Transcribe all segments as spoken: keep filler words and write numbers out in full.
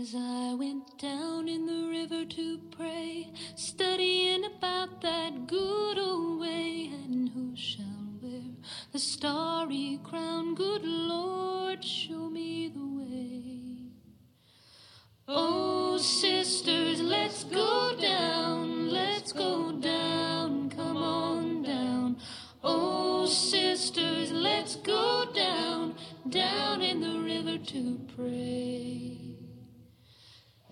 As I went down in the river to pray, studying about that good old way, and who shall wear the starry crown? Good Lord, show me the way. Oh, sisters, let's go down, let's go down, come on down. Oh, sisters, let's go down, down in the river to pray.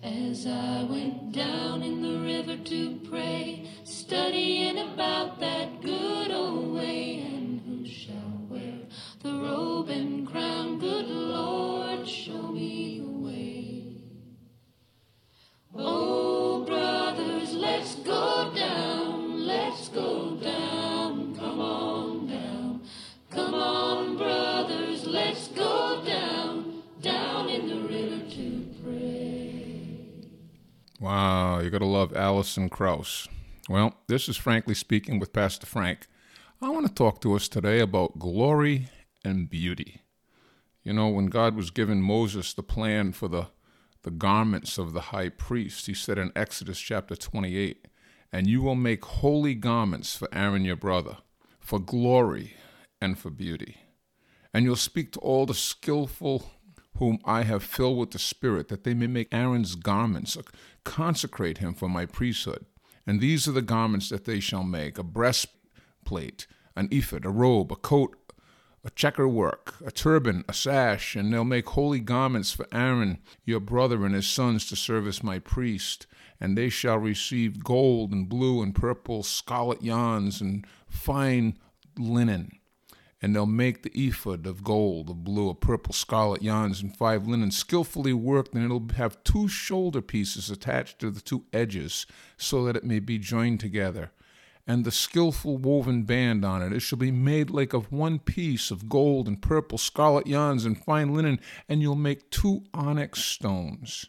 As I went down in the river to pray, studying about that good old way, and who shall wear the robe and crown? Good Lord, show me the way. Oh, brothers, let's go down, let's go down, come on down. Come on, brothers, let's go down, down in the river to pray. Wow, you gotta love Alison Krauss. Well, this is Frankly Speaking with Pastor Frank. I want to talk to us today about glory and beauty. You know, when God was giving Moses the plan for the, the garments of the high priest, he said in Exodus chapter twenty-eight, "And you will make holy garments for Aaron your brother, for glory and for beauty. And you'll speak to all the skillful whom I have filled with the Spirit, that they may make Aaron's garments, consecrate him for my priesthood. And these are the garments that they shall make: a breastplate, an ephod, a robe, a coat, a checkerwork, a turban, a sash. And they'll make holy garments for Aaron, your brother, and his sons to serve as my priest. And they shall receive gold and blue and purple, scarlet yarns and fine linen. And they'll make the ephod of gold, of blue, of purple, scarlet yarns, and five linen, skillfully worked, and it'll have two shoulder pieces attached to the two edges, so that it may be joined together. And the skillful woven band on it, it shall be made like of one piece of gold and purple, scarlet yarns, and fine linen, and you'll make two onyx stones,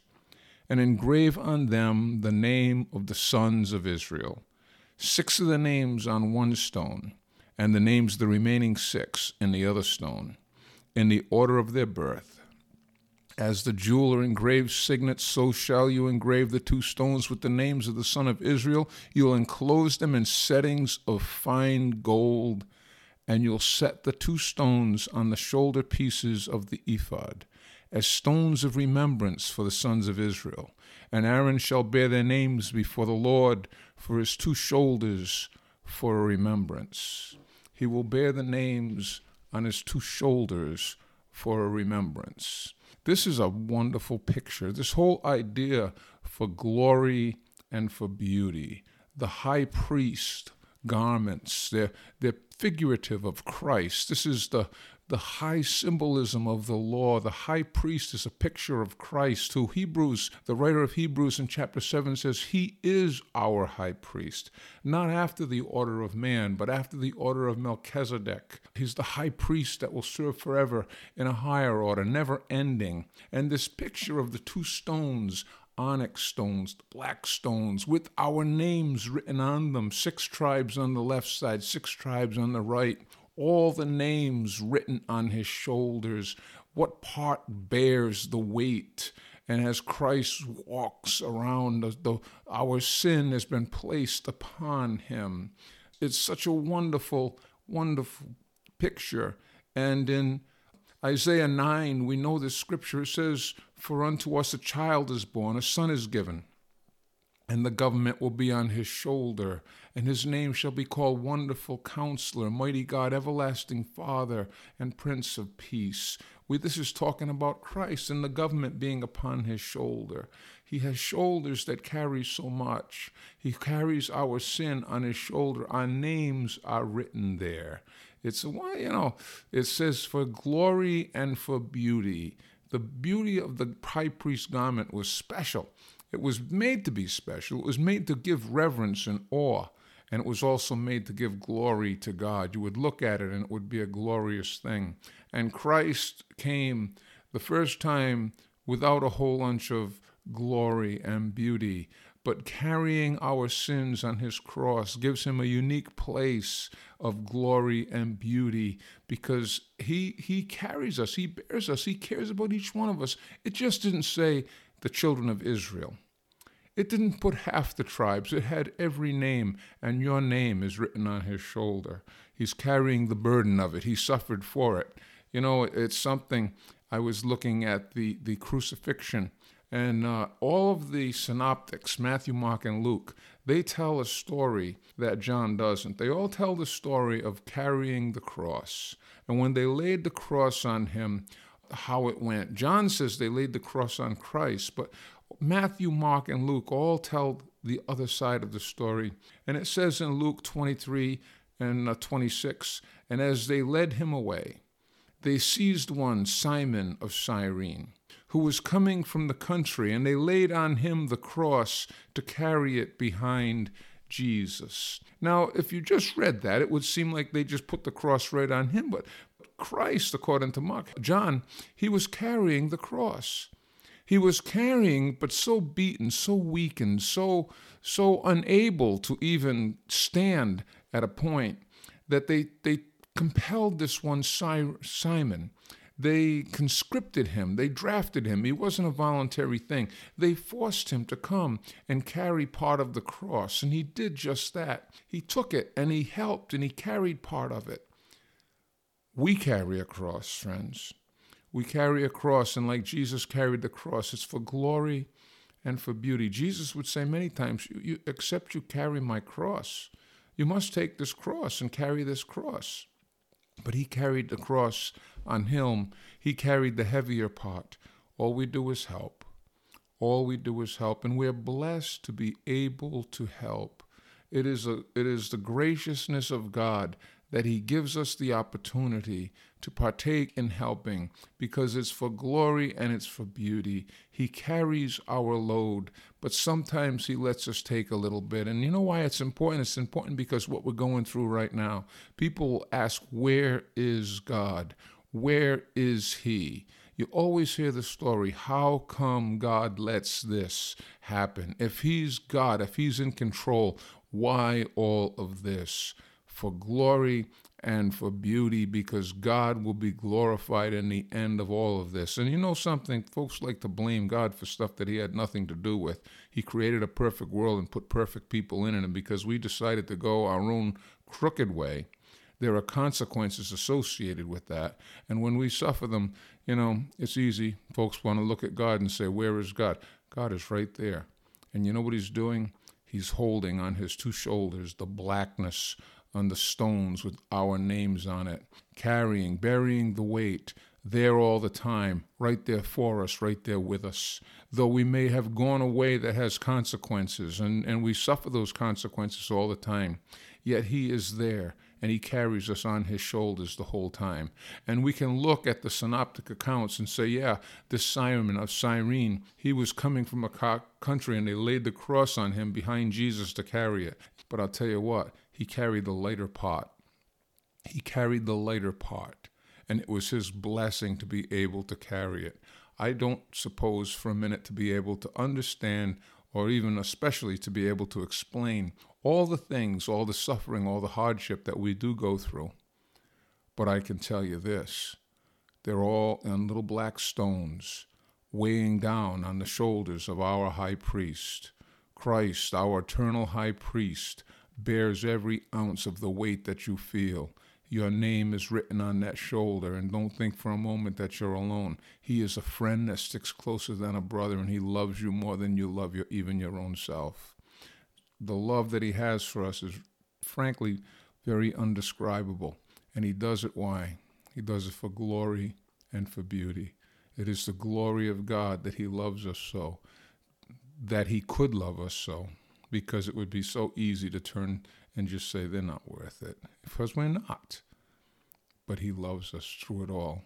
and engrave on them the name of the sons of Israel, six of the names on one stone, and the names of the remaining six in the other stone, in the order of their birth. As the jeweler engraves signets, so shall you engrave the two stones with the names of the son of Israel. You'll enclose them in settings of fine gold, and you'll set the two stones on the shoulder pieces of the ephod, as stones of remembrance for the sons of Israel. And Aaron shall bear their names before the Lord for his two shoulders, for a remembrance. He will bear the names on his two shoulders for a remembrance." This is a wonderful picture. This whole idea for glory and for beauty. The high priest garments, they're, they're figurative of Christ. This is the, the high symbolism of the law. The high priest is a picture of Christ, who Hebrews, the writer of Hebrews in chapter seven says, he is our high priest, not after the order of man, but after the order of Melchizedek. He's the high priest that will serve forever in a higher order, never ending. And this picture of the two stones, onyx stones, the black stones, with our names written on them, six tribes on the left side, six tribes on the right, all the names written on his shoulders, what part bears the weight? And as Christ walks around, the, our sin has been placed upon him. It's such a wonderful, wonderful picture. And in Isaiah nine, we know this scripture says, "For unto us a child is born, a son is given, and the government will be on his shoulder. And his name shall be called Wonderful Counselor, Mighty God, Everlasting Father, and Prince of Peace." We, this is talking about Christ and the government being upon his shoulder. He has shoulders that carry so much. He carries our sin on his shoulder. Our names are written there. It's, why, you know, it says for glory and for beauty. The beauty of the high priest's garment was special. It was made to be special. It was made to give reverence and awe. And it was also made to give glory to God. You would look at it and it would be a glorious thing. And Christ came the first time without a whole bunch of glory and beauty, but carrying our sins on his cross gives him a unique place of glory and beauty, because he he carries us, he bears us, he cares about each one of us. It just didn't say the children of Israel. It didn't put half the tribes. It had every name, and your name is written on his shoulder. He's carrying the burden of it. He suffered for it. You know, it's something. I was looking at the, the crucifixion, and uh, all of the synoptics, Matthew, Mark, and Luke, they tell a story that John doesn't. They all tell the story of carrying the cross. And when they laid the cross on him, how it went. John says they laid the cross on Christ, but Matthew, Mark, and Luke all tell the other side of the story. And it says in Luke twenty-three and uh, twenty-six, and as they led him away, they seized one, Simon of Cyrene, who was coming from the country, and they laid on him the cross to carry it behind Jesus. Now, if you just read that, it would seem like they just put the cross right on him, but Christ, according to Mark, John, he was carrying the cross. He was carrying, but so beaten, so weakened, so so unable to even stand at a point that they they compelled this one Simon. They conscripted him. They drafted him. He wasn't a voluntary thing. They forced him to come and carry part of the cross, and he did just that. He took it, and he helped, and he carried part of it. We carry a cross, friends. We carry a cross, and like Jesus carried the cross, it's for glory and for beauty. Jesus would say many times, you, you, except you carry my cross. You must take this cross and carry this cross. But he carried the cross on him. He carried the heavier part. All we do is help. All we do is help, and we're blessed to be able to help. It is a, it is the graciousness of God that he gives us the opportunity to partake in helping, because it's for glory and it's for beauty. He carries our load, but sometimes he lets us take a little bit. And you know why it's important? It's important because what we're going through right now, people ask, where is God? Where is he? You always hear the story, how come God lets this happen? If he's God, if he's in control, why all of this? For glory and for beauty, because God will be glorified in the end of all of this. And you know something? Folks like to blame God for stuff that he had nothing to do with. He created a perfect world and put perfect people in it, and because we decided to go our own crooked way, there are consequences associated with that. And when we suffer them, you know, it's easy. Folks want to look at God and say, where is God? God is right there. And you know what he's doing? He's holding on his two shoulders the blackness on the stones with our names on it, carrying, bearing the weight, there all the time, right there for us, right there with us. Though we may have gone a way that has consequences, and, and we suffer those consequences all the time, yet he is there, and he carries us on his shoulders the whole time. And we can look at the synoptic accounts and say, yeah, this Simon of Cyrene, he was coming from a country, and they laid the cross on him behind Jesus to carry it. But I'll tell you what, he carried the lighter part. He carried the lighter part, and it was his blessing to be able to carry it. I don't suppose for a minute to be able to understand, or even especially to be able to explain all the things, all the suffering, all the hardship that we do go through. But I can tell you this, they're all in little black stones weighing down on the shoulders of our high priest. Christ, our eternal high priest, bears every ounce of the weight that you feel. Your name is written on that shoulder, and don't think for a moment that you're alone. He is a friend that sticks closer than a brother, and he loves you more than you love your, even your own self. The love that he has for us is, frankly, very undescribable, and he does it why? He does it for glory and for beauty. It is the glory of God that he loves us so, that he could love us so, because it would be so easy to turn and just say they're not worth it, because we're not. But he loves us through it all.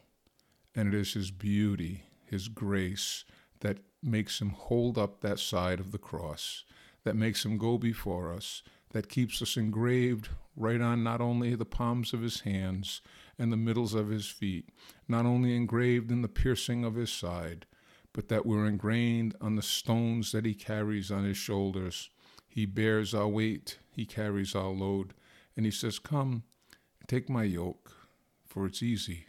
And it is his beauty, his grace, that makes him hold up that side of the cross, that makes him go before us, that keeps us engraved right on not only the palms of his hands and the middles of his feet, not only engraved in the piercing of his side, but that we're ingrained on the stones that he carries on his shoulders. He bears our weight, he carries our load, and he says, come, take my yoke, for it's easy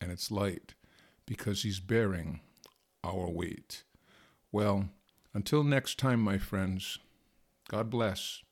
and it's light, because he's bearing our weight. Well, until next time, my friends, God bless.